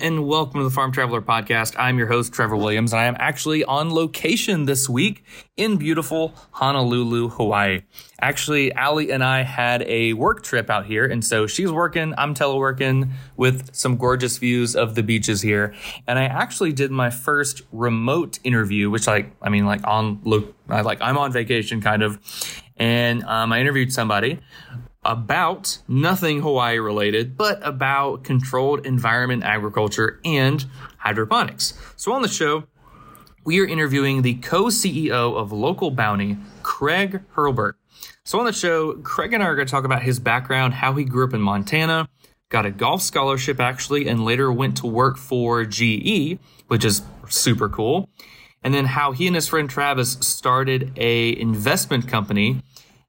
And welcome to the Farm Traveler Podcast. I'm your host, Trevor Williams, and I am actually on location this week in beautiful Honolulu, Hawaii. Actually, Allie and I had a work trip out here, and so she's working, I'm teleworking with some gorgeous views of the beaches here. And I actually did my first remote interview, which I'm on vacation kind of, and I interviewed somebody about nothing Hawaii related, but about controlled environment agriculture and hydroponics. So on the show, we are interviewing the co-CEO of Local Bounty, Craig Hurlburt. So on the show, Craig and I are going to talk about his background, how he grew up in Montana, got a golf scholarship actually, and later went to work for GE, which is super cool. And then how he and his friend Travis started a investment company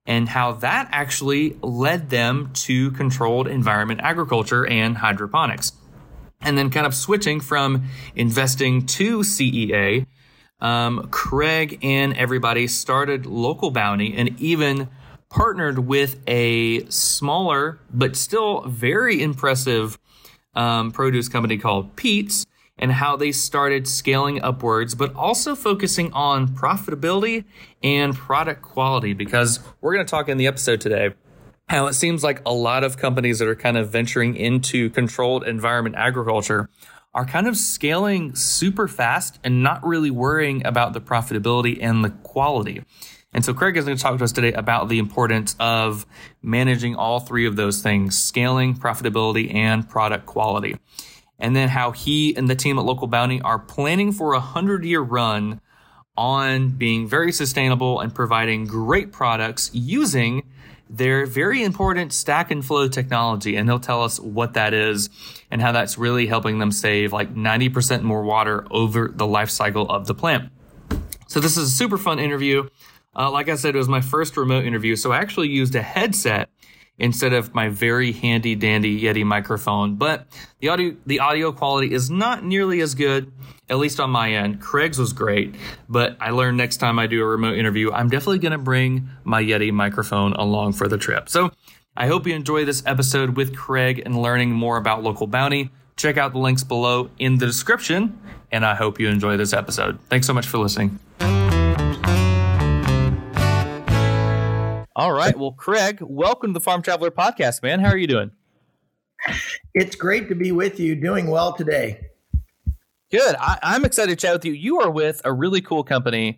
and how that actually led them to controlled environment agriculture and hydroponics. And then kind of switching from investing to CEA, Craig and everybody started Local Bounty and even partnered with a smaller but still very impressive produce company called Pete's, and how they started scaling upwards, but also focusing on profitability and product quality, because we're going to talk in the episode today how it seems like a lot of companies that are kind of venturing into controlled environment agriculture are kind of scaling super fast and not really worrying about the profitability and the quality. And so Craig is going to talk to us today about the importance of managing all three of those things, scaling, profitability, and product quality. And then how he and the team at Local Bounty are planning for a 100-year run on being very sustainable and providing great products using their very important stack and flow technology. And he'll tell us what that is and how that's really helping them save like 90% more water over the life cycle of the plant. So this is a super fun interview. Like I said, it was my first remote interview, so I actually used a headset instead of my very handy dandy Yeti microphone. But the audio quality is not nearly as good, at least on my end. Craig's was great, but I learned next time I do a remote interview, I'm definitely gonna bring my Yeti microphone along for the trip. So I hope you enjoy this episode with Craig and learning more about Local Bounty. Check out the links below in the description, and I hope you enjoy this episode. Thanks so much for listening. All right. Well, Craig, welcome to the Farm Traveler Podcast, man. How are you doing? It's great to be with you. Doing well today. Good. I'm excited to chat with you. You are with a really cool company,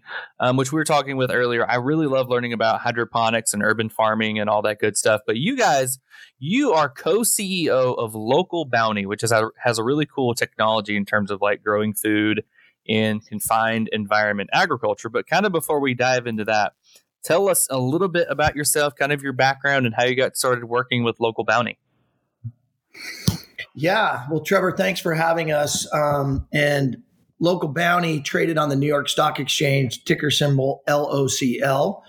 which we were talking with earlier. I really love learning about hydroponics and urban farming and all that good stuff. But you guys, you are co-CEO of Local Bounty, which has a really cool technology in terms of like growing food in confined environment agriculture. But kind of before we dive into that, tell us a little bit about yourself, kind of your background and how you got started working with Local Bounty. Yeah. Well, Trevor, thanks for having us. And Local Bounty, traded on the New York Stock Exchange, ticker symbol LOCL.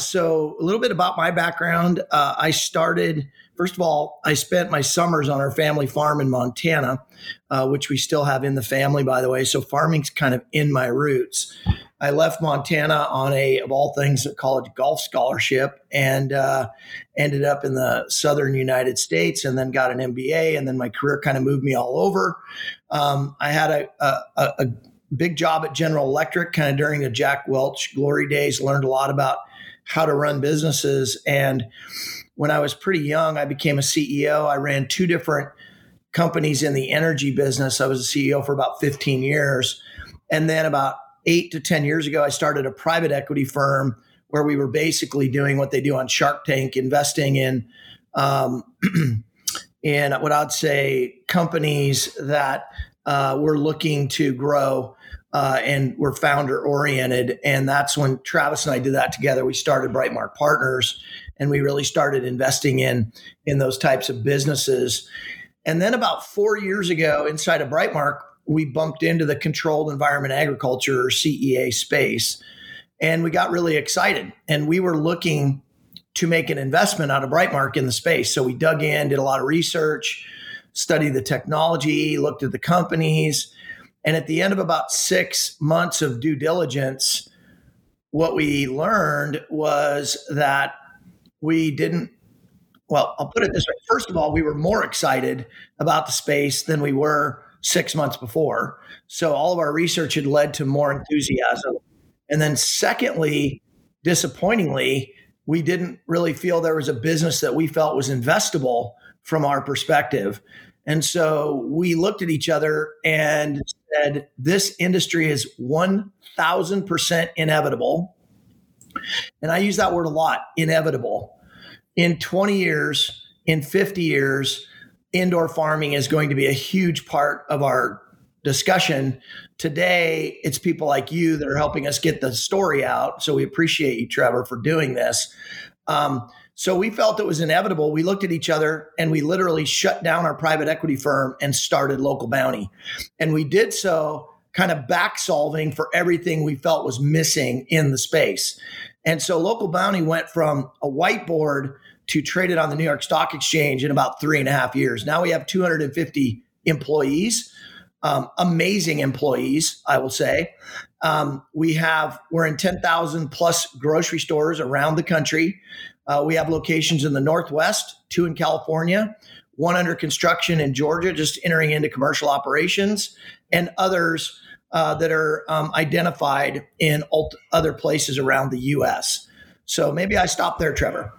So a little bit about my background. I started, first of all, I spent my summers on our family farm in Montana, which we still have in the family, by the way. So farming's kind of in my roots. I left Montana on a, of all things, a college golf scholarship, and ended up in the southern United States, and then got an MBA, and then my career kind of moved me all over. I had a big job at General Electric kind of during the Jack Welch glory days, learned a lot about how to run businesses. And when I was pretty young, I became a CEO. I ran two different companies in the energy business. I was a CEO for about 15 years, and then about 8 to 10 years ago, I started a private equity firm where we were basically doing what they do on Shark Tank, investing in in what I'd say companies that were looking to grow and were founder-oriented. And that's when Travis and I did that together. We started Brightmark Partners, and we really started investing in those types of businesses. And then about 4 years ago, inside of Brightmark, we bumped into the controlled environment agriculture, or CEA, space, and we got really excited. And we were looking to make an investment out of Brightmark in the space. So we dug in, did a lot of research, studied the technology, looked at the companies. And at the end of about 6 months of due diligence, what we learned was that we didn't, well, I'll put it this way. First of all, we were more excited about the space than we were 6 months before. So all of our research had led to more enthusiasm. And then secondly, disappointingly, we didn't really feel there was a business that we felt was investable from our perspective. And so we looked at each other and said, this industry is 1,000% inevitable. And I use that word a lot, inevitable. In 20 years, in 50 years, indoor farming is going to be a huge part of our discussion. Today, it's people like you that are helping us get the story out. So we appreciate you, Trevor, for doing this. So we felt it was inevitable. We looked at each other and we literally shut down our private equity firm and started Local Bounty. And we did so kind of back solving for everything we felt was missing in the space. And so Local Bounty went from a whiteboard to trade it on the New York Stock Exchange in about 3.5 years. Now we have 250 employees, amazing employees, I will say. We're in 10,000 plus grocery stores around the country. We have locations in the Northwest, 2 in California, 1 under construction in Georgia, just entering into commercial operations, and others that are identified in other places around the U.S. So maybe I stop there, Trevor.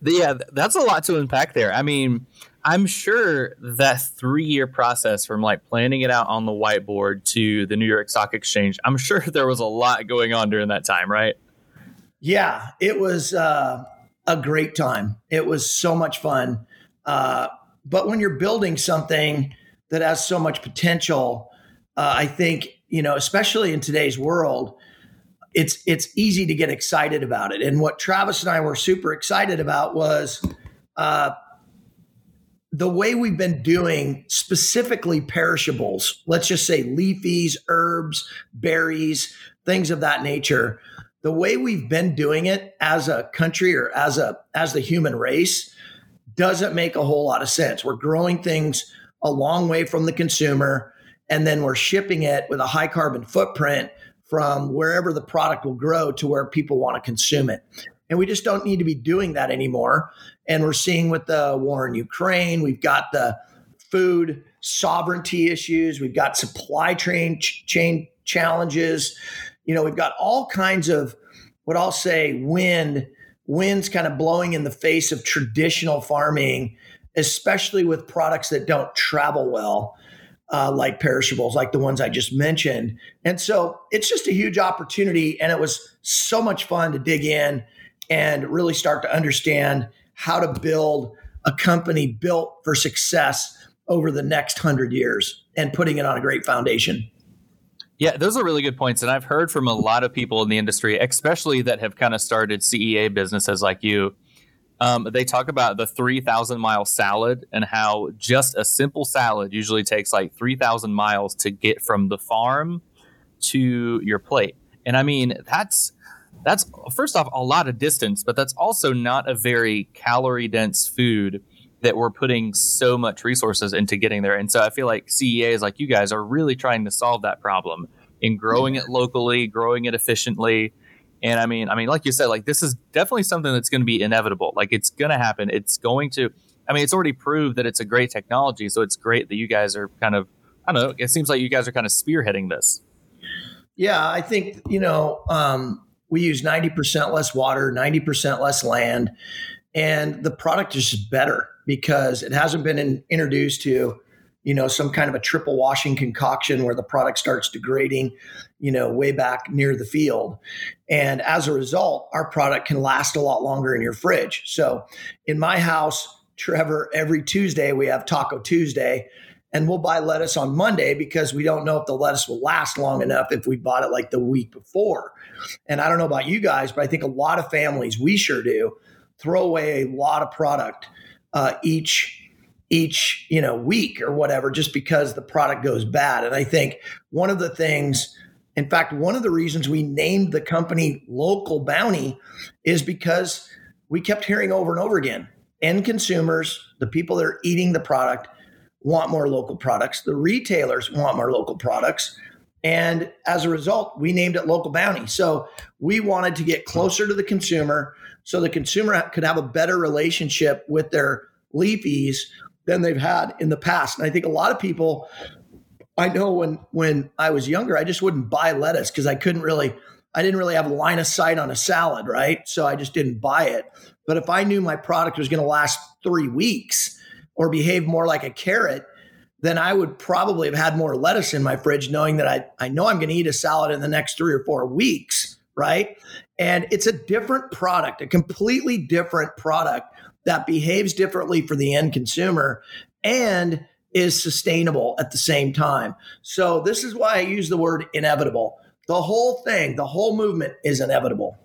Yeah, that's a lot to unpack there. I mean, I'm sure that 3-year process from like planning it out on the whiteboard to the New York Stock Exchange, I'm sure there was a lot going on during that time, right? Yeah, it was a great time. It was so much fun. But when you're building something that has so much potential, I think, you know, especially in today's world, it's easy to get excited about it. And what Travis and I were super excited about was the way we've been doing specifically perishables, let's just say leafies, herbs, berries, things of that nature. The way we've been doing it as a country or as the human race doesn't make a whole lot of sense. We're growing things a long way from the consumer, and then we're shipping it with a high carbon footprint from wherever the product will grow to where people want to consume it. And we just don't need to be doing that anymore. And we're seeing with the war in Ukraine, we've got the food sovereignty issues, we've got supply chain challenges. You know, we've got all kinds of what I'll say winds kind of blowing in the face of traditional farming, especially with products that don't travel well. Like perishables, like the ones I just mentioned. And so it's just a huge opportunity. And it was so much fun to dig in and really start to understand how to build a company built for success over the next 100 years and putting it on a great foundation. Yeah, those are really good points. And I've heard from a lot of people in the industry, especially that have kind of started CEA businesses like you, They talk about the 3,000 mile salad and how just a simple salad usually takes like 3,000 miles to get from the farm to your plate. And I mean, that's first off a lot of distance, but that's also not a very calorie dense food that we're putting so much resources into getting there. And so I feel like CEA is like, you guys are really trying to solve that problem in growing it locally, growing it efficiently. And I mean, like you said, like this is definitely something that's going to be inevitable. Like it's going to happen. It's going to, I mean, it's already proved that it's a great technology. So it's great that you guys are kind of, I don't know, it seems like you guys are kind of spearheading this. Yeah, I think, you know, we use 90% less water, 90% less land, and the product is better because it hasn't been introduced to, you know, some kind of a triple washing concoction where the product starts degrading, you know, way back near the field. And as a result, our product can last a lot longer in your fridge. So in my house, Trevor, every Tuesday we have Taco Tuesday, and we'll buy lettuce on Monday because we don't know if the lettuce will last long enough if we bought it like the week before. And I don't know about you guys, but I think a lot of families, we sure do, throw away a lot of product each you know week or whatever, just because the product goes bad. And I think one of the things, in fact, one of the reasons we named the company Local Bounty is because we kept hearing over and over again, end consumers, the people that are eating the product, want more local products. The retailers want more local products. And as a result, we named it Local Bounty. So we wanted to get closer to the consumer so the consumer could have a better relationship with their leafies than they've had in the past. And I think a lot of people, I know when I was younger, I just wouldn't buy lettuce because I didn't really have a line of sight on a salad, right? So I just didn't buy it. But if I knew my product was going to last 3 weeks or behave more like a carrot, then I would probably have had more lettuce in my fridge, knowing that I know I'm going to eat a salad in the next 3 or 4 weeks, right? And it's a different product, a completely different product that behaves differently for the end consumer and is sustainable at the same time. So this is why I use the word inevitable. The whole thing, the whole movement is inevitable.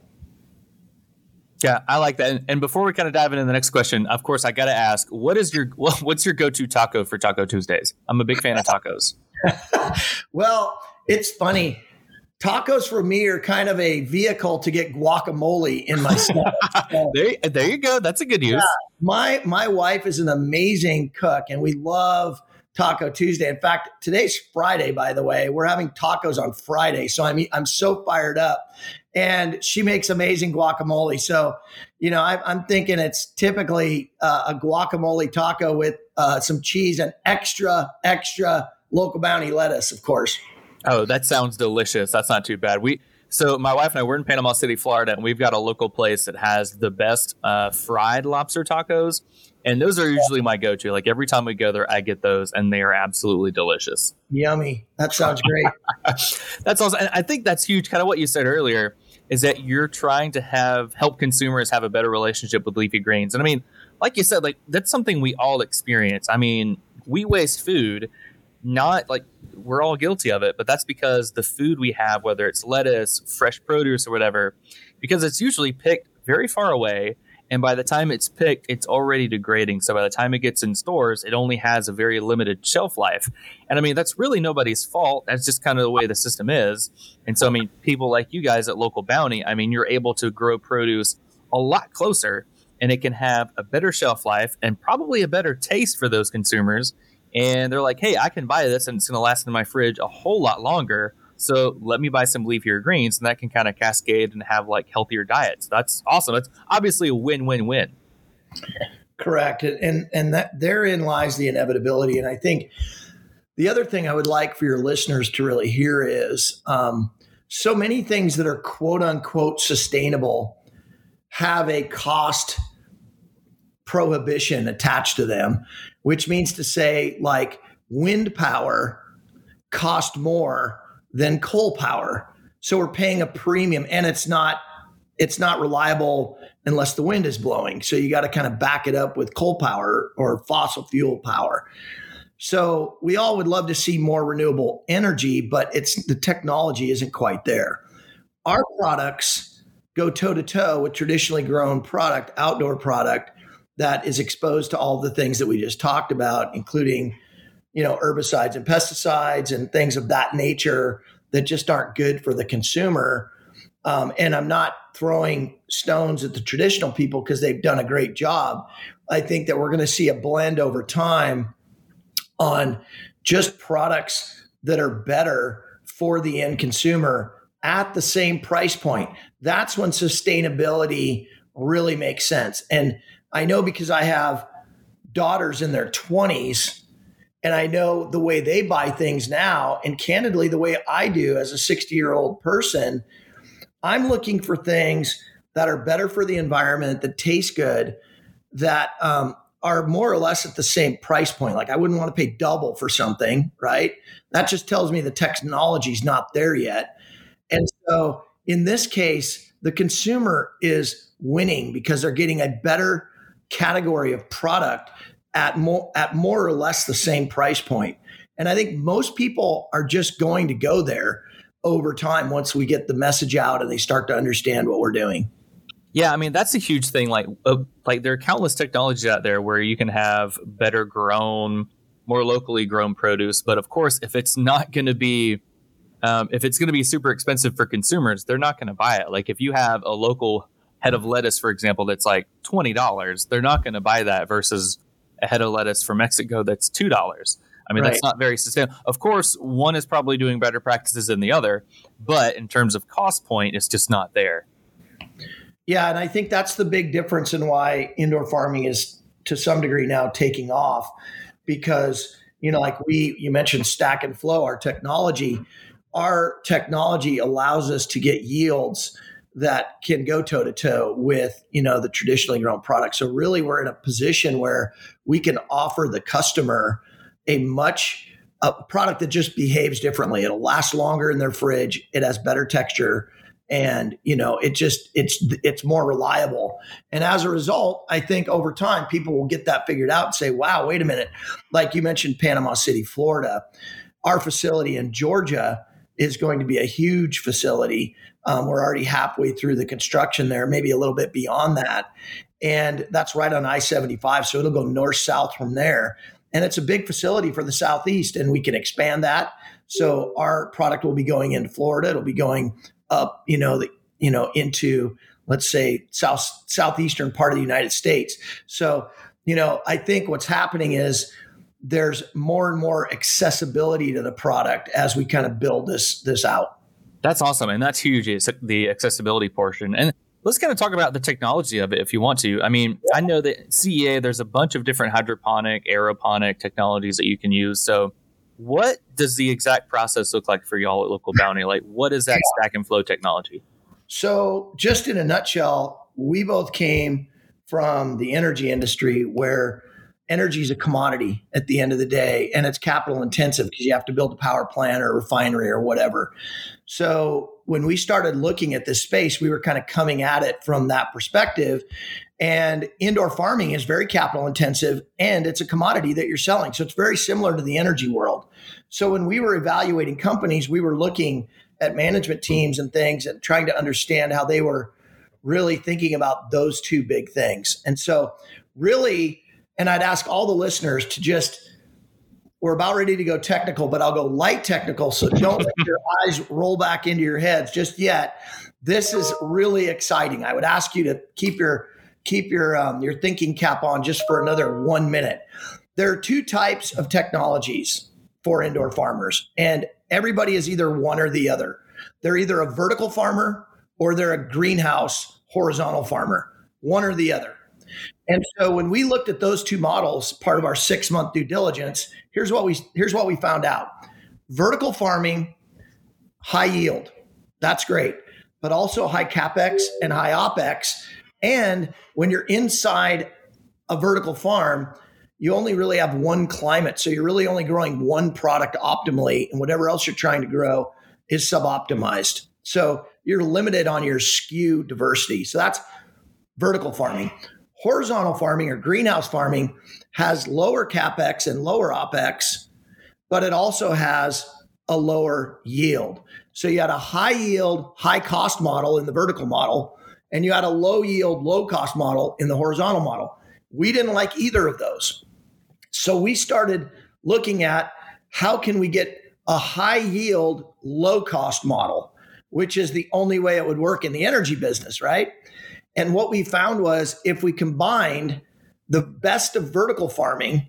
Yeah, I like that. And before we kind of dive into the next question, of course, I got to ask, what's your go-to taco for Taco Tuesdays? I'm a big fan of tacos. Well, it's funny. Tacos for me are kind of a vehicle to get guacamole in my stomach. There you go. That's a good use. Yeah, my wife is an amazing cook, and we love Taco Tuesday. In fact, today's Friday, by the way. We're having tacos on Friday, so I'm so fired up. And she makes amazing guacamole. So, you know, I'm thinking it's typically a guacamole taco with some cheese and extra Local Bounty lettuce, of course. Oh, that sounds delicious. That's not too bad. So my wife and I, we're in Panama City, Florida, and we've got a local place that has the best fried lobster tacos. And those are usually my go-to. Like every time we go there, I get those, and they are absolutely delicious. Yummy. That sounds great. That's awesome. And I think that's huge. Kind of what you said earlier is that you're trying to help consumers have a better relationship with leafy greens. And I mean, like you said, like that's something we all experience. I mean, we waste food, not like we're all guilty of it, but that's because the food we have, whether it's lettuce, fresh produce or whatever, because it's usually picked very far away. And by the time it's picked, it's already degrading. So by the time it gets in stores, it only has a very limited shelf life. And I mean, that's really nobody's fault. That's just kind of the way the system is. And so, I mean, people like you guys at Local Bounty, I mean, you're able to grow produce a lot closer, and it can have a better shelf life and probably a better taste for those consumers. And they're like, hey, I can buy this and it's going to last in my fridge a whole lot longer. So let me buy some leafier greens, and that can kind of cascade and have like healthier diets. That's awesome. That's obviously a win-win-win. Correct. And that therein lies the inevitability. And I think the other thing I would like for your listeners to really hear is so many things that are quote unquote sustainable have a cost prohibition attached to them, which means to say like wind power cost more than coal power. So we're paying a premium, and it's not reliable unless the wind is blowing. So you got to kind of back it up with coal power or fossil fuel power. So we all would love to see more renewable energy, but the technology isn't quite there. Our products go toe to toe with traditionally grown product, outdoor product that is exposed to all the things that we just talked about, including, you know, herbicides and pesticides and things of that nature that just aren't good for the consumer. And I'm not throwing stones at the traditional people because they've done a great job. I think that we're going to see a blend over time on just products that are better for the end consumer at the same price point. That's when sustainability really makes sense. And I know because I have daughters in their 20s, and I know the way they buy things now, and candidly, the way I do as a 60-year-old person, I'm looking for things that are better for the environment, that taste good, that are more or less at the same price point. Like I wouldn't want to pay double for something, right? That just tells me the technology's not there yet. And so in this case, the consumer is winning because they're getting a better category of product at more or less the same price point. And I think most people are just going to go there over time once we get the message out and they start to understand what we're doing. Yeah, I mean, that's a huge thing. Like there are countless technologies out there where you can have better grown, more locally grown produce. But of course, if it's not going to be super expensive for consumers, they're not going to buy it. Like if you have a local head of lettuce, for example, that's like $20, they're not going to buy that versus a head of lettuce from Mexico that's $2. I mean, Right. That's not very sustainable. Of course, one is probably doing better practices than the other, but in terms of cost point, it's just not there. Yeah, and I think that's the big difference in why indoor farming is to some degree now taking off because, you know, like you mentioned Stack and Flow, our technology allows us to get yields that can go toe to toe with, you know, the traditionally grown product. So really we're in a position where we can offer the customer a product that just behaves differently. It'll last longer in their fridge. It has better texture and, you know, it's more reliable. And as a result, I think over time, people will get that figured out and say, wow, wait a minute. Like you mentioned, Panama City, Florida, our facility in Georgia is going to be a huge facility. We're already halfway through the construction there, maybe a little bit beyond that. And that's right on I-75. So it'll go north-south from there. And it's a big facility for the Southeast, and we can expand that. So our product will be going into Florida. It'll be going up, into, let's say, southeastern part of the United States. So, you know, I think what's happening is there's more and more accessibility to the product as we kind of build this out. That's awesome. And that's huge, is the accessibility portion. And let's kind of talk about the technology of it if you want to. I mean, yeah. I know that CEA, there's a bunch of different hydroponic, aeroponic technologies that you can use. So what does the exact process look like for y'all at Local Bounty? Like what is that Stack and Flow technology? So just in a nutshell, we both came from the energy industry where energy is a commodity at the end of the day, and it's capital intensive because you have to build a power plant or a refinery or whatever. So when we started looking at this space, we were kind of coming at it from that perspective. And indoor farming is very capital intensive, and it's a commodity that you're selling. So it's very similar to the energy world. So when we were evaluating companies, we were looking at management teams and things and trying to understand how they were really thinking about those two big things. And so really... And I'd ask all the listeners to we're about ready to go technical, but I'll go light technical. So don't let your eyes roll back into your heads just yet. This is really exciting. I would ask you to keep your thinking cap on just for another 1 minute. There are two types of technologies for indoor farmers, and everybody is either one or the other. They're either a vertical farmer or they're a greenhouse horizontal farmer, one or the other. And so when we looked at those two models, part of our 6-month due diligence, here's what we found out. Vertical farming, high yield. That's great, but also high CapEx and high OpEx. And when you're inside a vertical farm, you only really have one climate. So you're really only growing one product optimally, and whatever else you're trying to grow is suboptimized. So you're limited on your SKU diversity. So that's vertical farming. Horizontal farming or greenhouse farming has lower CapEx and lower OpEx, but it also has a lower yield. So you had a high yield, high cost model in the vertical model, and you had a low yield, low cost model in the horizontal model. We didn't like either of those. So we started looking at how can we get a high yield, low cost model, which is the only way it would work in the energy business, right? And what we found was if we combined the best of vertical farming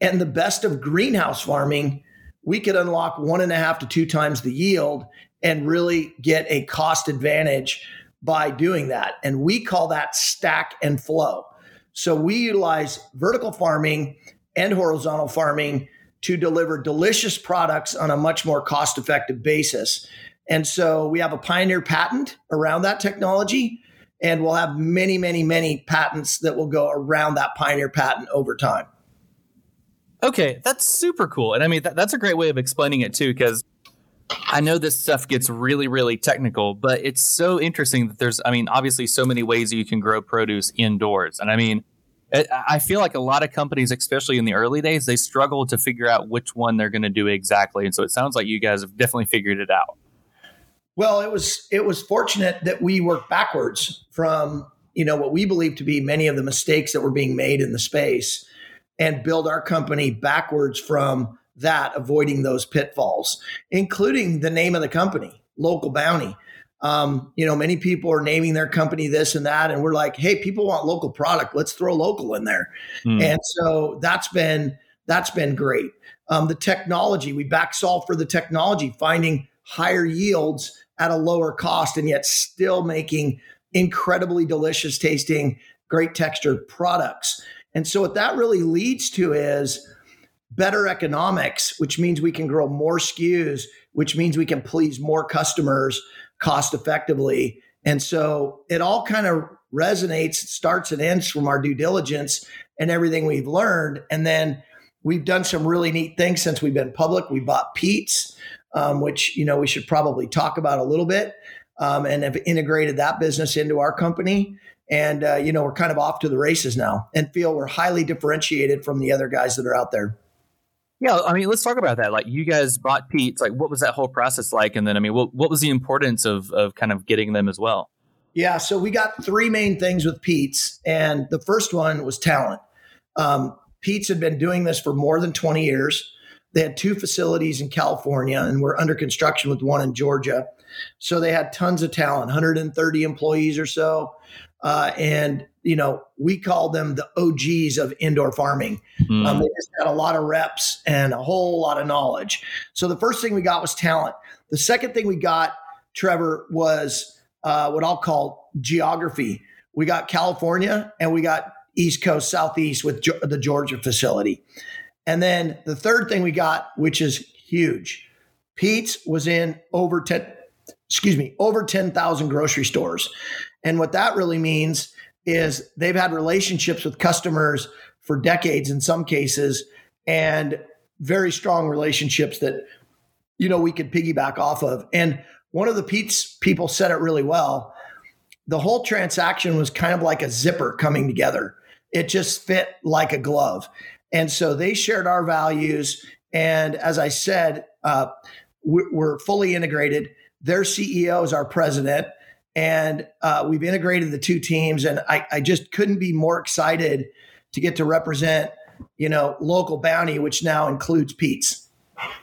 and the best of greenhouse farming, we could unlock 1.5 to 2 times the yield and really get a cost advantage by doing that. And we call that stack and flow. So we utilize vertical farming and horizontal farming to deliver delicious products on a much more cost-effective basis. And so we have a pioneer patent around that technology, and we'll have many, many, many patents that will go around that pioneer patent over time. Okay, that's super cool. And I mean, that's a great way of explaining it too, because I know this stuff gets really, really technical, but it's so interesting that there's, I mean, obviously so many ways that you can grow produce indoors. And I mean, I feel like a lot of companies, especially in the early days, they struggle to figure out which one they're going to do exactly. And so it sounds like you guys have definitely figured it out. Well, it was fortunate that we worked backwards from, you know, what we believe to be many of the mistakes that were being made in the space and build our company backwards from that, avoiding those pitfalls, including the name of the company, Local Bounty. You know, many people are naming their company this and that, and we're like, hey, people want local product. Let's throw local in there. And so that's been great. The technology, we back solve for the technology, finding higher yields at a lower cost and yet still making incredibly delicious tasting, great textured products. And so what that really leads to is better economics, which means we can grow more SKUs, which means we can please more customers cost effectively. And so it all kind of resonates, starts and ends from our due diligence and everything we've learned. And then we've done some really neat things since we've been public. We bought Pete's, which, you know, we should probably talk about a little bit, and have integrated that business into our company. And, you know, we're kind of off to the races now and feel we're highly differentiated from the other guys that are out there. Yeah, I mean, let's talk about that. Like, you guys bought Pete's. Like, what was that whole process like? And then, I mean, what was the importance of kind of getting them as well? Yeah, so we got 3 main things with Pete's. And the first one was talent. Pete's had been doing this for more than 20 years. They had 2 facilities in California and were under construction with one in Georgia. So they had tons of talent, 130 employees or so. And, you know, we call them the OGs of indoor farming. They just had a lot of reps and a whole lot of knowledge. So the first thing we got was talent. The second thing we got, Trevor, was what I'll call geography. We got California and we got East Coast, Southeast with the Georgia facility. And then the third thing we got, which is huge, Pete's was in over 10,000 grocery stores. And what that really means is they've had relationships with customers for decades in some cases, and very strong relationships that, you know, we could piggyback off of. And one of the Pete's people said it really well. The whole transaction was kind of like a zipper coming together. It just fit like a glove. And so they shared our values. And as I said, we're fully integrated. Their CEO is our president. And we've integrated the 2 teams, and I just couldn't be more excited to get to represent, you know, Local Bounty, which now includes Pete's.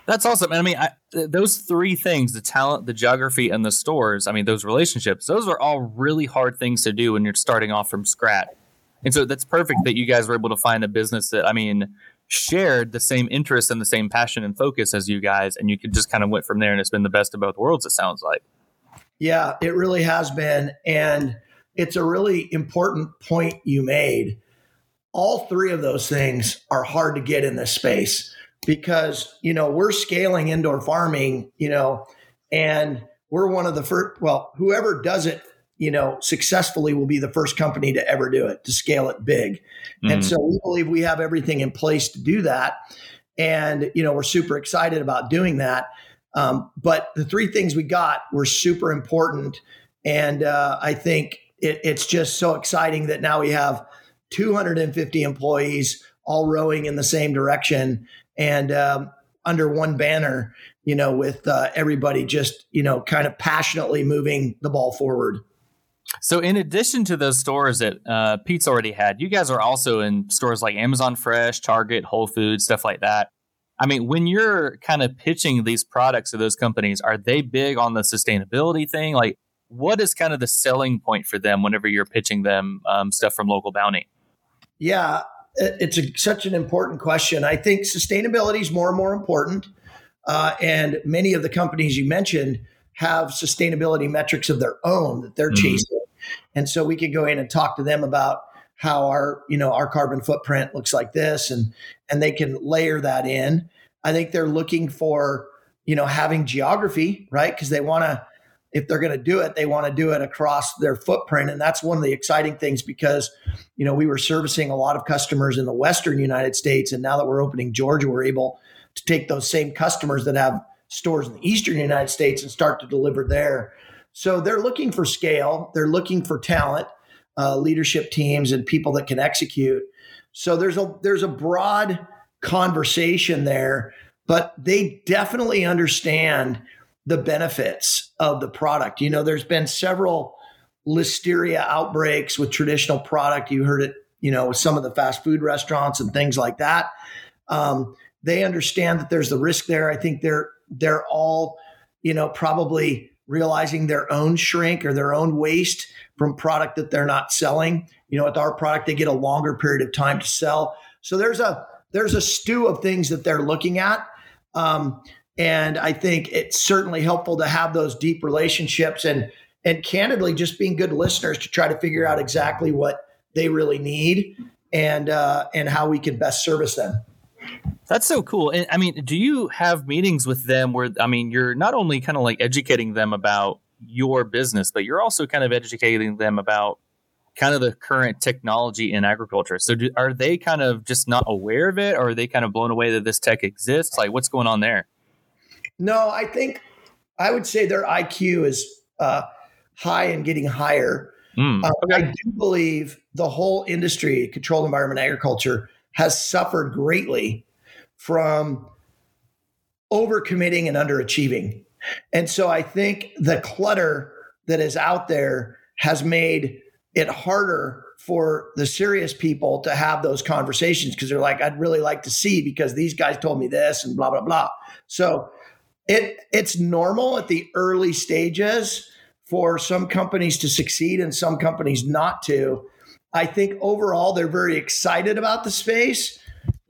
That's awesome. And I mean, those 3 things, the talent, the geography, and the stores, I mean, those relationships, those are all really hard things to do when you're starting off from scratch. And so that's perfect that you guys were able to find a business that, I mean, shared the same interest and the same passion and focus as you guys. And you could just kind of went from there, and it's been the best of both worlds, it sounds like. Yeah, it really has been. And it's a really important point you made. All 3 of those things are hard to get in this space because, you know, we're scaling indoor farming, you know, and we're one of the first, well, whoever does it, you know, successfully will be the first company to ever do it, to scale it big. And so we believe we have everything in place to do that. And, you know, we're super excited about doing that. But the 3 things we got were super important. And I think it's just so exciting that now we have 250 employees all rowing in the same direction and under one banner, you know, with everybody just, you know, kind of passionately moving the ball forward. So in addition to those stores that Pete's already had, you guys are also in stores like Amazon Fresh, Target, Whole Foods, stuff like that. I mean, when you're kind of pitching these products to those companies, are they big on the sustainability thing? Like, what is kind of the selling point for them whenever you're pitching them stuff from Local Bounty? Yeah, it's such an important question. I think sustainability is more and more important. And many of the companies you mentioned have sustainability metrics of their own that they're chasing. And so we could go in and talk to them about how our, you know, our carbon footprint looks like this, and they can layer that in. I think they're looking for, you know, having geography, right? Because they want to, if they're going to do it, they want to do it across their footprint. And that's one of the exciting things because, you know, we were servicing a lot of customers in the Western United States. And now that we're opening Georgia, we're able to take those same customers that have stores in the Eastern United States and start to deliver there. So they're looking for scale. They're looking for talent, leadership teams, and people that can execute. So there's a broad conversation there, but they definitely understand the benefits of the product. You know, there's been several listeria outbreaks with traditional product. You heard it, you know, with some of the fast food restaurants and things like that. They understand that there's the risk there. I think they're all, you know, probably realizing their own shrink or their own waste from product that they're not selling. You know, with our product, they get a longer period of time to sell. So there's a stew of things that they're looking at. And I think it's certainly helpful to have those deep relationships and candidly just being good listeners to try to figure out exactly what they really need and how we can best service them. That's so cool. And I mean, do you have meetings with them where, I mean, you're not only kind of like educating them about your business, but you're also kind of educating them about kind of the current technology in agriculture. So are they kind of just not aware of it, or are they kind of blown away that this tech exists? Like, what's going on there? No, I think I would say their IQ is high and getting higher. Okay. I do believe the whole industry, controlled environment agriculture, has suffered greatly from overcommitting and underachieving. And so I think the clutter that is out there has made it harder for the serious people to have those conversations because they're like, I'd really like to see because these guys told me this and blah, blah, blah. So it's normal at the early stages for some companies to succeed and some companies not to. I think overall they're very excited about the space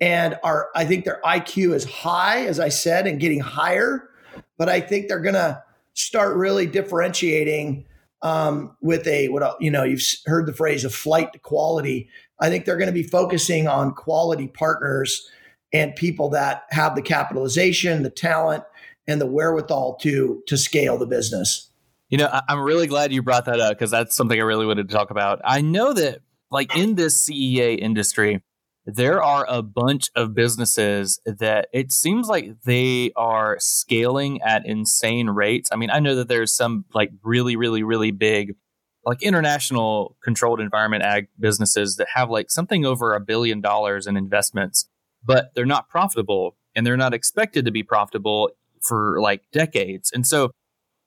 and I think their IQ is high, as I said, and getting higher. But I think they're going to start really differentiating with you've heard the phrase of flight to quality. I think they're going to be focusing on quality partners and people that have the capitalization, the talent, and the wherewithal to scale the business. You know, I'm really glad you brought that up because that's something I really wanted to talk about. I know that like in this CEA industry, there are a bunch of businesses that it seems like they are scaling at insane rates. I mean, I know that there's some like really, really, really big like international controlled environment ag businesses that have like something over $1 billion in investments, but they're not profitable and they're not expected to be profitable for like decades. And so,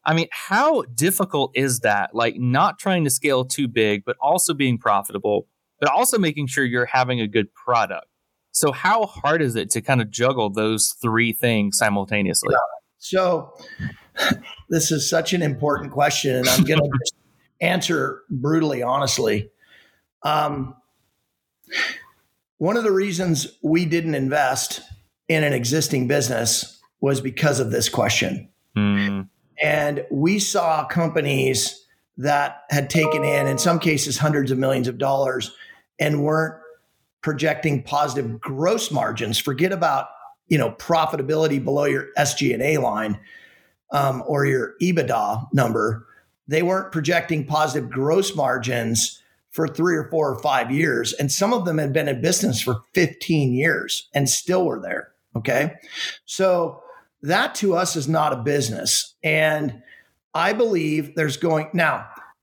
I mean, how difficult is that? Like not trying to scale too big, but also being profitable, but also making sure you're having a good product. So how hard is it to kind of juggle those three things simultaneously? Yeah. So this is such an important question, and I'm going to answer brutally, honestly. One of the reasons we didn't invest in an existing business was because of this question. And we saw companies that had taken in some cases, hundreds of millions of dollars and weren't projecting positive gross margins. Forget about, you know, profitability below your SG&A line or your EBITDA number. They weren't projecting positive gross margins for 3 or 4 or 5 years. And some of them had been in business for 15 years and still were there. Okay. So that to us is not a business. And I believe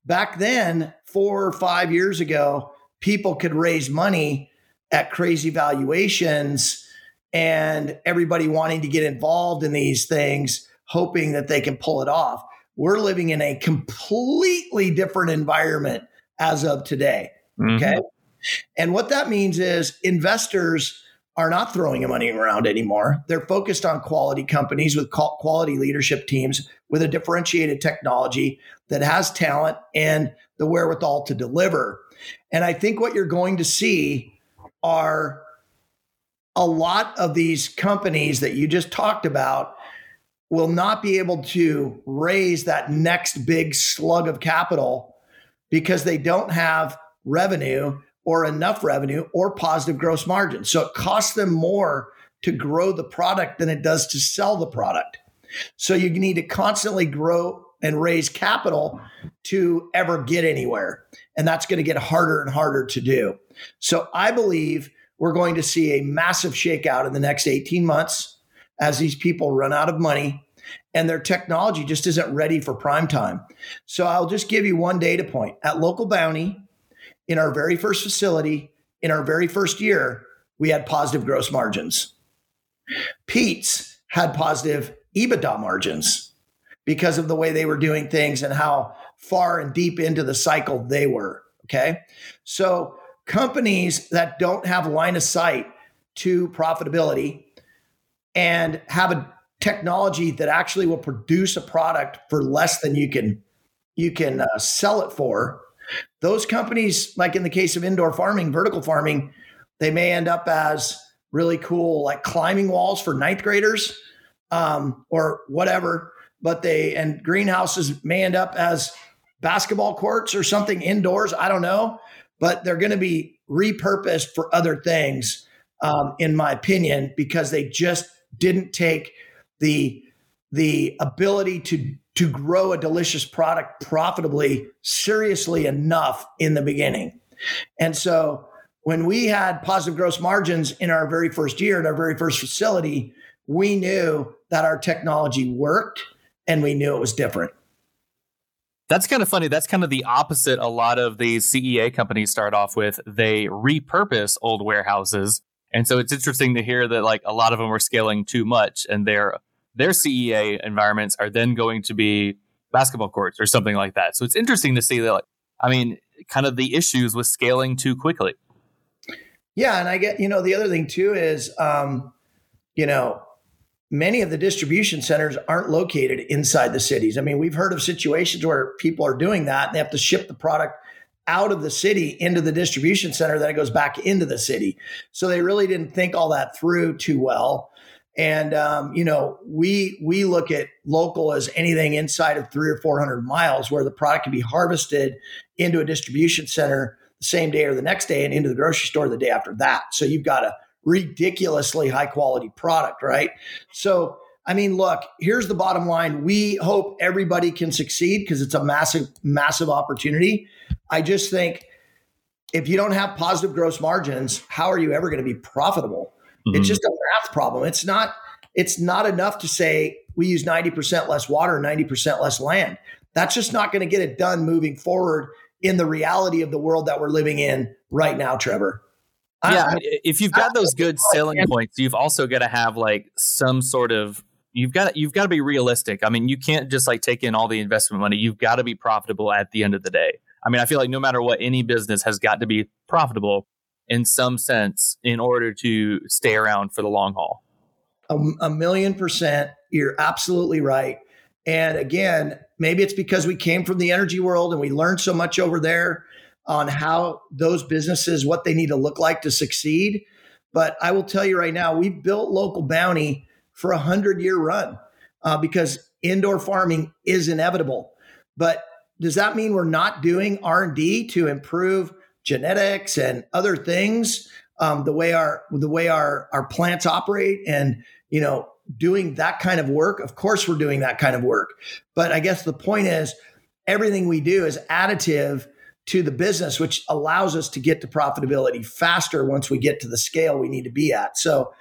back then, 4 or 5 years ago, people could raise money at crazy valuations and everybody wanting to get involved in these things, hoping that they can pull it off. We're living in a completely different environment as of today. Mm-hmm. Okay. And what that means is investors are not throwing money around anymore. They're focused on quality companies with quality leadership teams with a differentiated technology that has talent and the wherewithal to deliver. And I think what you're going to see are a lot of these companies that you just talked about will not be able to raise that next big slug of capital because they don't have revenue or enough revenue or positive gross margin. So it costs them more to grow the product than it does to sell the product. So you need to constantly grow and raise capital to ever get anywhere. And that's going to get harder and harder to do. So I believe we're going to see a massive shakeout in the next 18 months as these people run out of money and their technology just isn't ready for prime time. So I'll just give you one data point. At Local Bounty, in our very first facility, in our very first year, we had positive gross margins. Pete's had positive EBITDA margins because of the way they were doing things and how far and deep into the cycle they were, okay? So companies that don't have line of sight to profitability and have a technology that actually will produce a product for less than you can sell it for, those companies, like in the case of indoor farming, vertical farming, they may end up as really cool, like climbing walls for ninth graders or whatever, but and greenhouses may end up as basketball courts or something indoors. I don't know, but they're going to be repurposed for other things, in my opinion, because they just didn't take the ability to grow a delicious product profitably seriously enough in the beginning. And so when we had positive gross margins in our very first year, in our very first facility, we knew that our technology worked and we knew it was different. That's kind of funny. That's kind of the opposite. A lot of these CEA companies start off with, they repurpose old warehouses. And so it's interesting to hear that like a lot of them are scaling too much and their CEA environments are then going to be basketball courts or something like that. So it's interesting to see that, like, I mean, kind of the issues with scaling too quickly. Yeah. And I get, the other thing too is, many of the distribution centers aren't located inside the cities. I mean, we've heard of situations where people are doing that and they have to ship the product out of the city into the distribution center, then it goes back into the city. So they really didn't think all that through too well. And, we look at local as anything inside of 300 or 400 miles where the product can be harvested into a distribution center the same day or the next day and into the grocery store the day after that. So you've got a ridiculously high quality product, right? So, I mean, look, here's the bottom line. We hope everybody can succeed because it's a massive, massive opportunity. I just think if you don't have positive gross margins, how are you ever going to be profitable? It's just a math problem. It's not enough to say we use 90% less water, 90% less land. That's just not going to get it done moving forward in the reality of the world that we're living in right now, Trevor. Yeah. If you've got those good selling points, you've also got to have like some sort of, you've got to be realistic. I mean, you can't just like take in all the investment money. You've got to be profitable at the end of the day. I mean, I feel like no matter what, any business has got to be profitable in some sense, in order to stay around for the long haul. A 1,000,000%. You're absolutely right. And again, maybe it's because we came from the energy world and we learned so much over there on how those businesses, what they need to look like to succeed. But I will tell you right now, we built Local Bounty for 100-year run because indoor farming is inevitable. But does that mean we're not doing R&D to improve genetics and other things, the way our plants operate, and doing that kind of work? Of course we're doing that kind of work, but I guess the point is everything we do is additive to the business, which allows us to get to profitability faster once we get to the scale we need to be at. So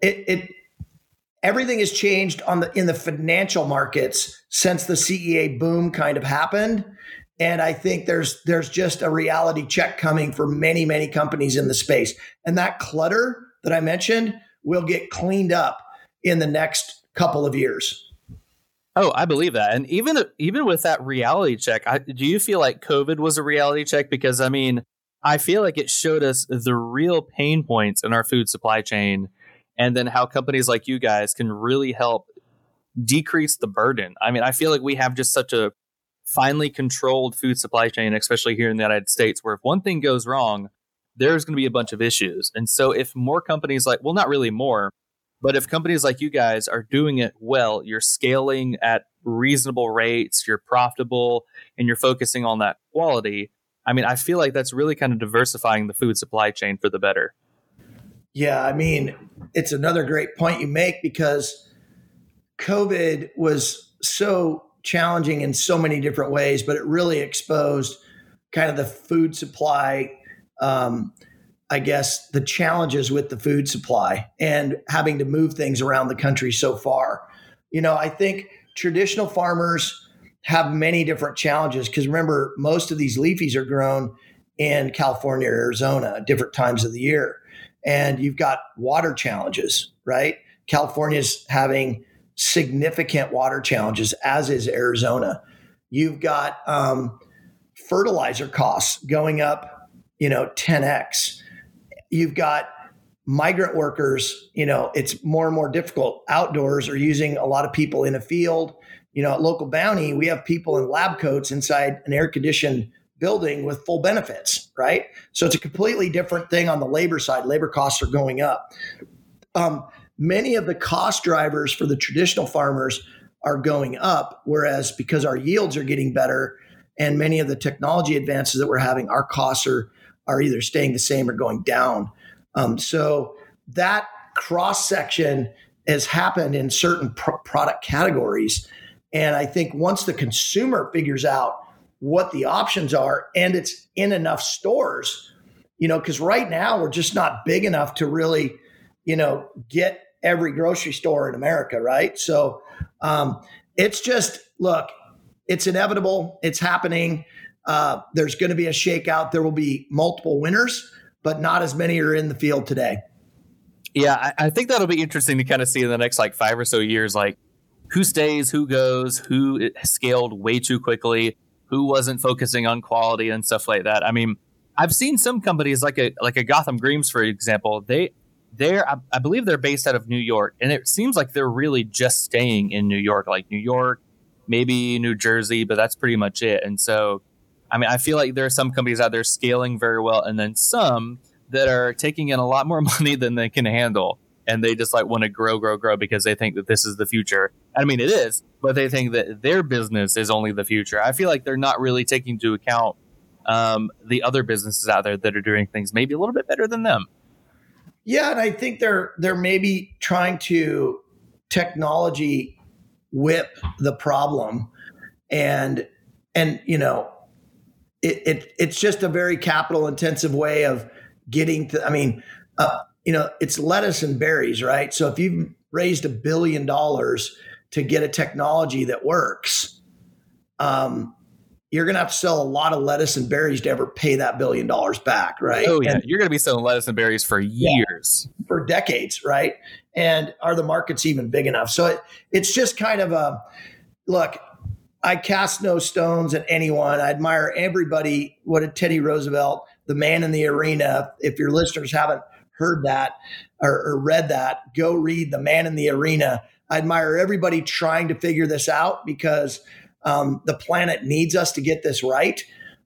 everything has changed in the financial markets since the CEA boom kind of happened. And I think there's just a reality check coming for many, many companies in the space. And that clutter that I mentioned will get cleaned up in the next couple of years. Oh, I believe that. And even with that reality check, do you feel like COVID was a reality check? Because, I mean, I feel like it showed us the real pain points in our food supply chain, and then how companies like you guys can really help decrease the burden. I mean, I feel like we have just such a finely controlled food supply chain, especially here in the United States, where if one thing goes wrong, there's going to be a bunch of issues. And so if more companies like, well, not really more, but if companies like you guys are doing it well, you're scaling at reasonable rates, you're profitable, and you're focusing on that quality, I mean, I feel like that's really kind of diversifying the food supply chain for the better. Yeah, I mean, it's another great point you make, because COVID was so challenging in so many different ways, but it really exposed kind of the food supply, I guess, the challenges with the food supply and having to move things around the country so far. You know, I think traditional farmers have many different challenges, because remember, most of these leafies are grown in California or Arizona at different times of the year. And you've got water challenges, right? California's having significant water challenges, as is Arizona. You've got fertilizer costs going up, 10x. You've got migrant workers, it's more and more difficult. Outdoors are using a lot of people in a field. At Local Bounty, we have people in lab coats inside an air-conditioned building with full benefits, right? So it's a completely different thing on the labor side. Labor costs are going up. Many of the cost drivers for the traditional farmers are going up, whereas because our yields are getting better and many of the technology advances that we're having, our costs are either staying the same or going down. So that cross-section has happened in certain product categories. And I think once the consumer figures out what the options are and it's in enough stores, because right now we're just not big enough to really get every grocery store in America, right? So it's just, look, it's inevitable. It's happening. There's going to be a shakeout. There will be multiple winners, but not as many are in the field today. Yeah, I think that'll be interesting to kind of see in the next 5 or so years, who stays, who goes, who scaled way too quickly, who wasn't focusing on quality and stuff like that. I mean, I've seen some companies like a Gotham Greens, for example. I believe they're based out of New York, and it seems like they're really just staying in New York, maybe New Jersey, but that's pretty much it. And so, I mean, I feel like there are some companies out there scaling very well, and then some that are taking in a lot more money than they can handle, and they just want to grow because they think that this is the future. I mean, it is, but they think that their business is only the future. I feel like they're not really taking into account the other businesses out there that are doing things maybe a little bit better than them. Yeah, and I think they're maybe trying to technology whip the problem, and it's just a very capital intensive way of getting to. I mean, it's lettuce and berries, right? So if you've raised $1 billion to get a technology that works, you're going to have to sell a lot of lettuce and berries to ever pay that $1 billion back, right? Oh, yeah. And you're going to be selling lettuce and berries for years. Yeah, for decades, right? And are the markets even big enough? So it's just kind of look, I cast no stones at anyone. I admire everybody. What did Teddy Roosevelt, the man in the arena, if your listeners haven't heard that or read that, go read The Man in the Arena. I admire everybody trying to figure this out, because the planet needs us to get this right.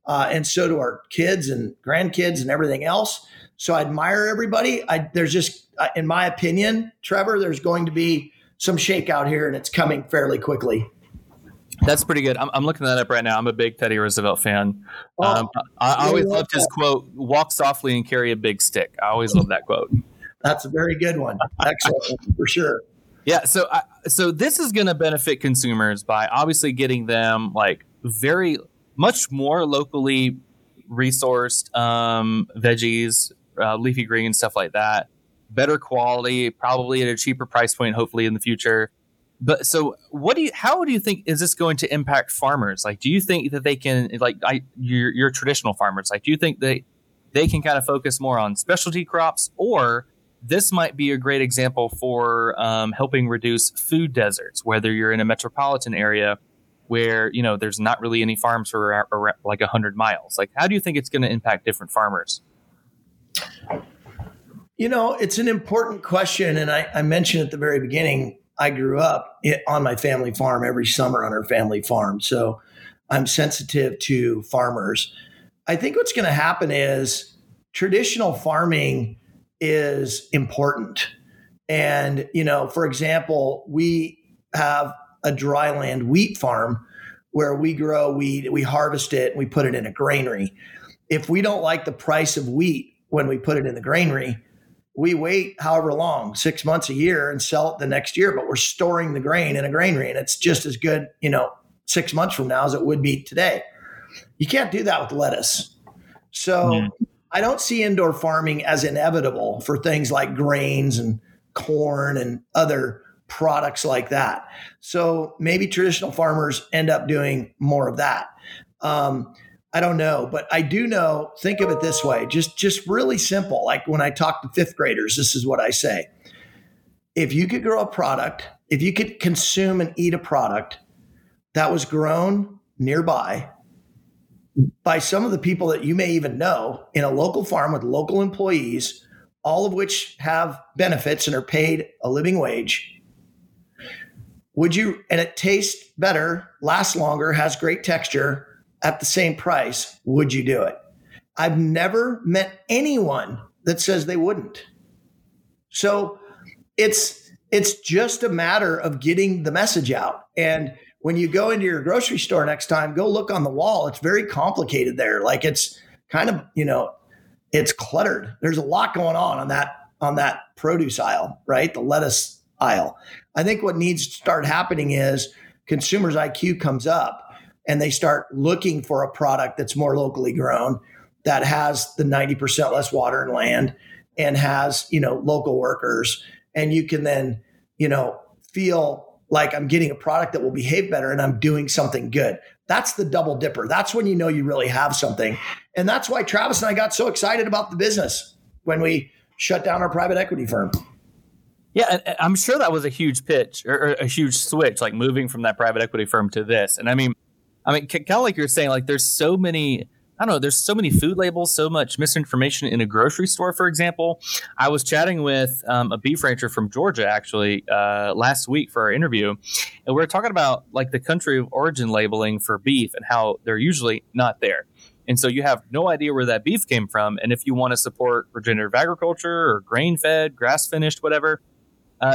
And so do our kids and grandkids and everything else. So I admire everybody. There's just, in my opinion, Trevor, there's going to be some shakeout here, and it's coming fairly quickly. That's pretty good. I'm looking that up right now. I'm a big Teddy Roosevelt fan. I always loved his quote, "Walk softly and carry a big stick." I always love that quote. That's a very good one. Excellent, for sure. Yeah, so this is going to benefit consumers by obviously getting them very much more locally resourced veggies, leafy greens, stuff like that. Better quality, probably at a cheaper price point, hopefully in the future. But so, how do you think is this going to impact farmers? Do you think that they can your traditional farmers? Do you think they can kind of focus more on specialty crops, or this might be a great example for helping reduce food deserts, whether you're in a metropolitan area where, you know, there's not really any farms for like 100 miles. Like, how do you think it's going to impact different farmers? You know, it's an important question. And I mentioned at the very beginning, I grew up on my family farm every summer on our family farm. So I'm sensitive to farmers. I think what's going to happen is traditional farming is important. And, you know, for example, we have a dryland wheat farm where we grow wheat, we harvest it, and we put it in a granary. If we don't like the price of wheat when we put it in the granary, we wait however long, 6 months, a year, and sell it the next year, but we're storing the grain in a granary, and it's just as good, you know, 6 months from now as it would be today. You can't do that with lettuce. So yeah. I don't see indoor farming as inevitable for things like grains and corn and other products like that. So maybe traditional farmers end up doing more of that. I don't know, but I do know, think of it this way, just really simple. Like when I talk to fifth graders, this is what I say. If you could grow a product, if you could consume and eat a product that was grown nearby by some of the people that you may even know in a local farm with local employees, all of which have benefits and are paid a living wage, would you, and it tastes better, lasts longer, has great texture at the same price, would you do it? I've never met anyone that says they wouldn't. So it's just a matter of getting the message out. And when you go into your grocery store next time, go look on the wall. It's very complicated there. Like it's kind of, you know, it's cluttered. There's a lot going on that produce aisle, right? The lettuce aisle. I think what needs to start happening is consumers' IQ comes up and they start looking for a product that's more locally grown, that has the 90% less water and land, and has, you know, local workers. And you can then, you know, feel like I'm getting a product that will behave better and I'm doing something good. That's the double dipper. That's when you know you really have something. And that's why Travis and I got so excited about the business when we shut down our private equity firm. Yeah, I'm sure that was a huge pitch or a huge switch, like moving from that private equity firm to this. And I mean, kind of like you're saying, like there's so many, I don't know, there's so many food labels, so much misinformation in a grocery store, for example. I was chatting with a beef rancher from Georgia, actually, last week for our interview. And we were talking about like the country of origin labeling for beef and how they're usually not there. And so you have no idea where that beef came from. And if you want to support regenerative agriculture or grain-fed, grass-finished, whatever,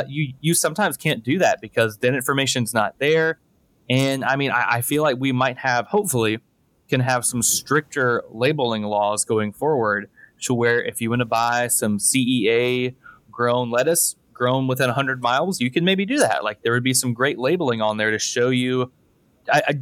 you sometimes can't do that because that information's not there. And I mean, I feel like we might have, hopefully, can have some stricter labeling laws going forward to where if you want to buy some CEA grown lettuce grown within 100 miles, you can maybe do that. Like there would be some great labeling on there to show you,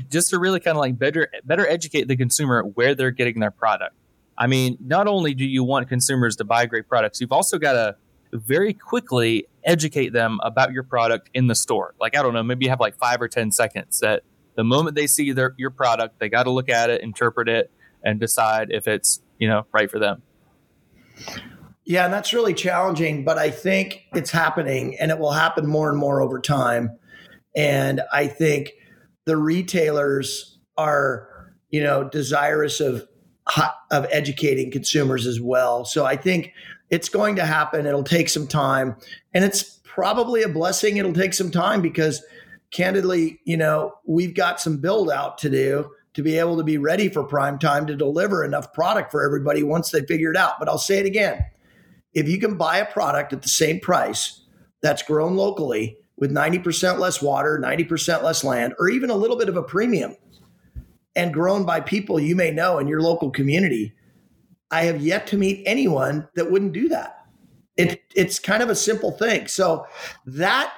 just to really kind of like better educate the consumer where they're getting their product. I mean, not only do you want consumers to buy great products, you've also got to very quickly educate them about your product in the store. Like, I don't know, maybe you have like 5 or 10 seconds that the moment they see your product, they got to look at it, interpret it, and decide if it's, you know, right for them. Yeah, and that's really challenging, but I think it's happening and it will happen more and more over time. And I think the retailers are, you know, desirous of educating consumers as well. So I think it's going to happen. It'll take some time, and it's probably a blessing. It'll take some time because candidly, you know, we've got some build out to do to be able to be ready for prime time to deliver enough product for everybody once they figure it out. But I'll say it again. If you can buy a product at the same price that's grown locally with 90% less water, 90% less land, or even a little bit of a premium and grown by people you may know in your local community, I have yet to meet anyone that wouldn't do that. It's kind of a simple thing. So that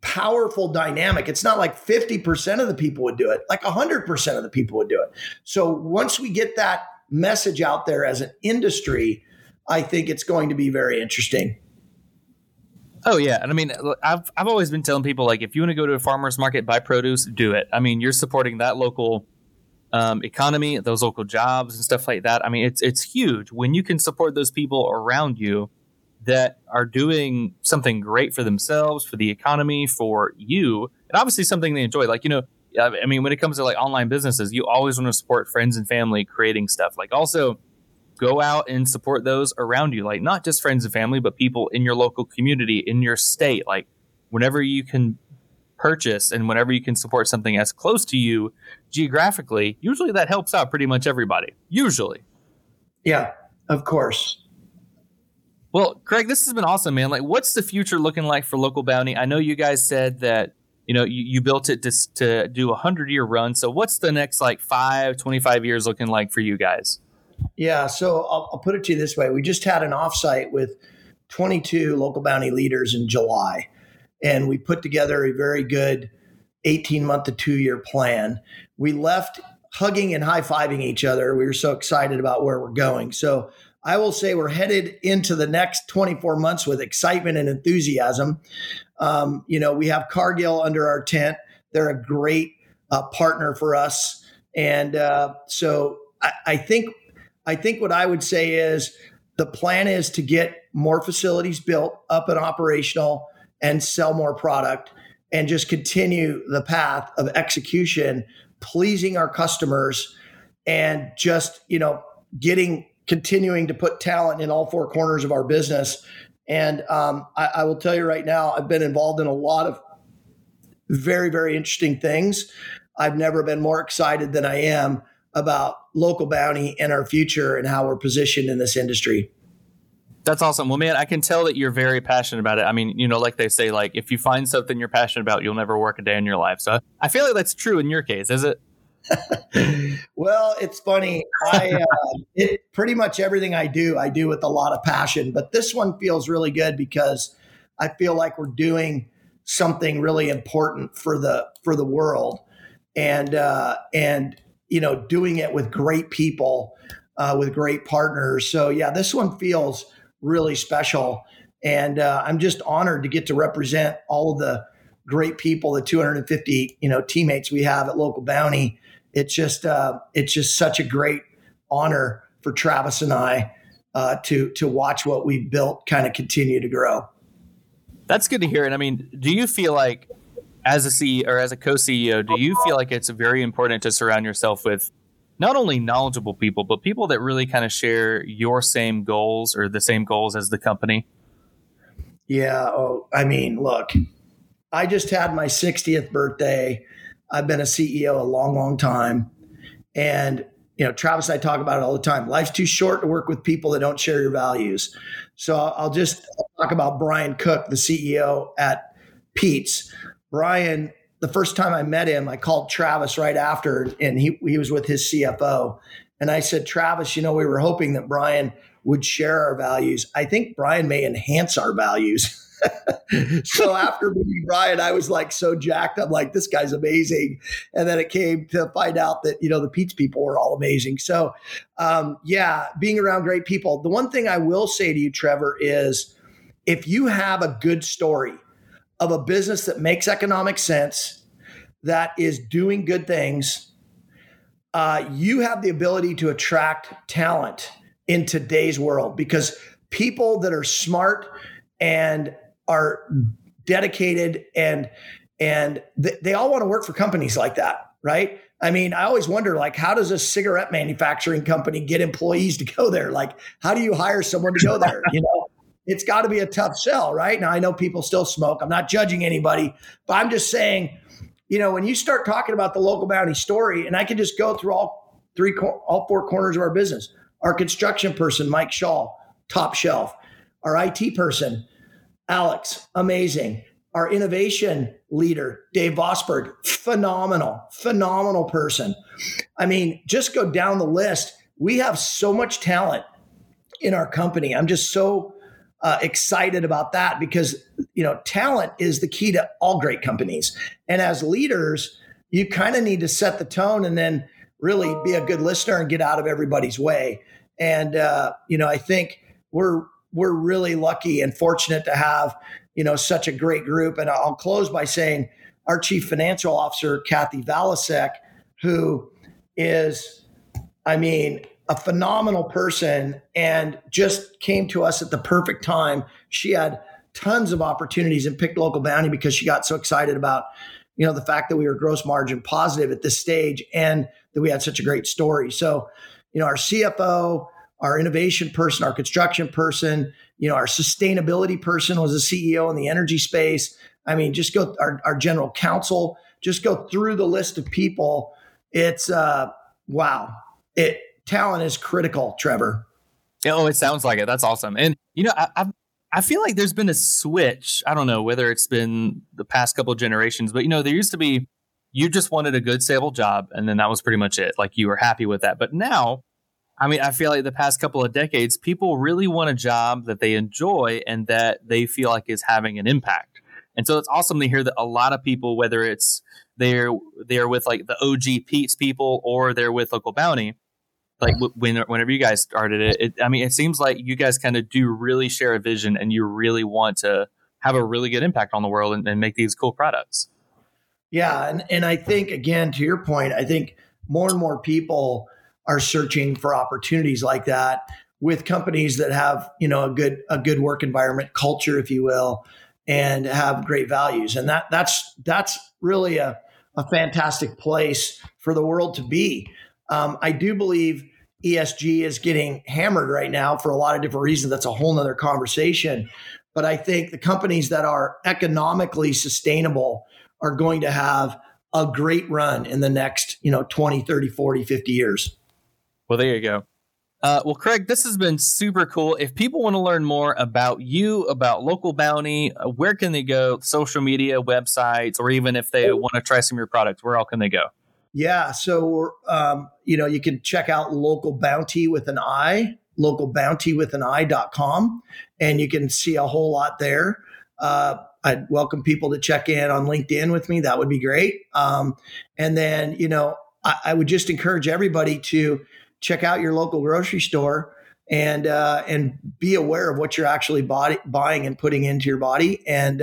powerful dynamic, it's not like 50% of the people would do it, like 100% of the people would do it. So once we get that message out there as an industry, I think it's going to be very interesting. Oh, yeah. And I mean, I've always been telling people, like, if you want to go to a farmer's market, buy produce, do it. I mean, you're supporting that local economy, those local jobs and stuff like that. I mean, it's huge when you can support those people around you that are doing something great for themselves, for the economy, for you, and obviously something they enjoy. Like, you know, I mean, when it comes to like online businesses, you always want to support friends and family creating stuff. Like, also go out and support those around you, like not just friends and family, but people in your local community, in your state. Like, whenever you can purchase and whenever you can support something as close to you geographically, usually that helps out pretty much everybody. Usually. Yeah, of course. Well, Craig, this has been awesome, man. Like, what's the future looking like for Local Bounty? I know you guys said that, you know, you built it to do a 100-year run. So what's the next like 25 years looking like for you guys? Yeah. So I'll put it to you this way. We just had an offsite with 22 Local Bounty leaders in July, and we put together a very good 18-month to 2-year plan. We left hugging and high-fiving each other. We were so excited about where we're going. So I will say we're headed into the next 24 months with excitement and enthusiasm. You know, we have Cargill under our tent. They're a great partner for us. And so I think what I would say is the plan is to get more facilities built up and operational and sell more product and just continue the path of execution, pleasing our customers and just, you know, continuing to put talent in all four corners of our business. And I will tell you right now, I've been involved in a lot of very, very interesting things. I've never been more excited than I am about Local Bounty and our future and how we're positioned in this industry. That's awesome. Well, man, I can tell that you're very passionate about it. I mean, you know, like they say, like if you find something you're passionate about, you'll never work a day in your life. So I feel like that's true in your case, is it? Well, it's funny. Pretty much everything I do with a lot of passion. But this one feels really good because I feel like we're doing something really important for the world, and you know, doing it with great people, with great partners. So yeah, this one feels really special, and I'm just honored to get to represent all of the great people, the 250 teammates we have at Local Bounty. It's just such a great honor for Travis and I to watch what we built kind of continue to grow. That's good to hear. And I mean, do you feel like as a CEO or as a co-CEO, do you feel like it's very important to surround yourself with not only knowledgeable people, but people that really kind of share your same goals or the same goals as the company? Yeah. Oh, I mean, look, I just had my 60th birthday. I've been a CEO a long, long time. And, you know, Travis and I talk about it all the time. Life's too short to work with people that don't share your values. So I'll talk about Brian Cook, the CEO at Pete's. Brian, the first time I met him, I called Travis right after, and he was with his CFO. And I said, Travis, you know, we were hoping that Brian would share our values. I think Brian may enhance our values. So after meeting Brian, I was like so jacked. I'm like, this guy's amazing. And then it came to find out that, you know, the Pete's people were all amazing. So yeah, being around great people. The one thing I will say to you, Trevor, is if you have a good story of a business that makes economic sense, that is doing good things, you have the ability to attract talent in today's world because people that are smart and are dedicated and they all want to work for companies like that, right? I mean, I always wonder, like, how does a cigarette manufacturing company get employees to go there? Like, how do you hire someone to go there? You know, it's got to be a tough sell, right? Now, I know people still smoke. I'm not judging anybody, but I'm just saying, you know, when you start talking about the Local Bounty story, and I can just go through all four corners of our business. Our construction person, Mike Shaw, top shelf. Our IT person, Alex, amazing. Our innovation leader, Dave Vosberg, phenomenal person. I mean, just go down the list. We have so much talent in our company. I'm just so excited about that because, you know, talent is the key to all great companies. And as leaders, you kind of need to set the tone and then really be a good listener and get out of everybody's way. And, you know, I think we're really lucky and fortunate to have, you know, such a great group. And I'll close by saying our Chief Financial Officer, Kathy Valasek, who is, I mean, a phenomenal person and just came to us at the perfect time. She had tons of opportunities and picked Local Bounty because she got so excited about, you know, the fact that we were gross margin positive at this stage and that we had such a great story. So, you know, our CFO, our innovation person, our construction person, you know, our sustainability person was a CEO in the energy space. I mean, just go our general counsel, just go through the list of people. It's wow. Talent is critical, Trevor. Oh, it sounds like it. That's awesome. And you know, I feel like there's been a switch. I don't know whether it's been the past couple of generations, but you know, there used to be, you just wanted a good, stable job. And then that was pretty much it. Like you were happy with that. But now, I mean, I feel like the past couple of decades, people really want a job that they enjoy and that they feel like is having an impact. And so it's awesome to hear that a lot of people, whether it's they're with like the OG Pete's people or they're with Local Bounty, like whenever you guys started it, I mean, it seems like you guys kind of do really share a vision and you really want to have a really good impact on the world and make these cool products. Yeah. And I think, again, to your point, I think more and more people are searching for opportunities like that with companies that have, you know, a good work environment culture, if you will, and have great values. And that's really a fantastic place for the world to be. I do believe ESG is getting hammered right now for a lot of different reasons. That's a whole nother conversation. But I think the companies that are economically sustainable are going to have a great run in the next, you know, 20, 30, 40, 50 years. Well, there you go. Well, Craig, this has been super cool. If people want to learn more about you, about Local Bounty, where can they go? Social media, websites, or even if they want to try some of your products, where all can they go? Yeah. So, you know, you can check out Local Bounty with an I, localbountywithani.com, and you can see a whole lot there. I'd welcome people to check in on LinkedIn with me. That would be great. And then, you know, I would just encourage everybody to check out your local grocery store and be aware of what you're actually buying and putting into your body and,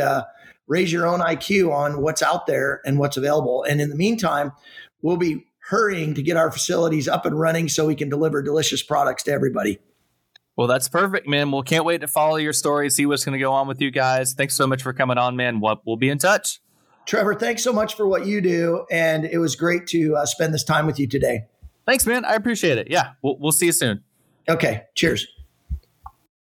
raise your own IQ on what's out there and what's available. And in the meantime, we'll be hurrying to get our facilities up and running so we can deliver delicious products to everybody. Well, that's perfect, man. Well, can't wait to follow your story, see what's going to go on with you guys. Thanks so much for coming on, man. We'll be in touch. Trevor, thanks so much for what you do. And it was great to spend this time with you today. Thanks, man. I appreciate it. Yeah, we'll see you soon. Okay, cheers.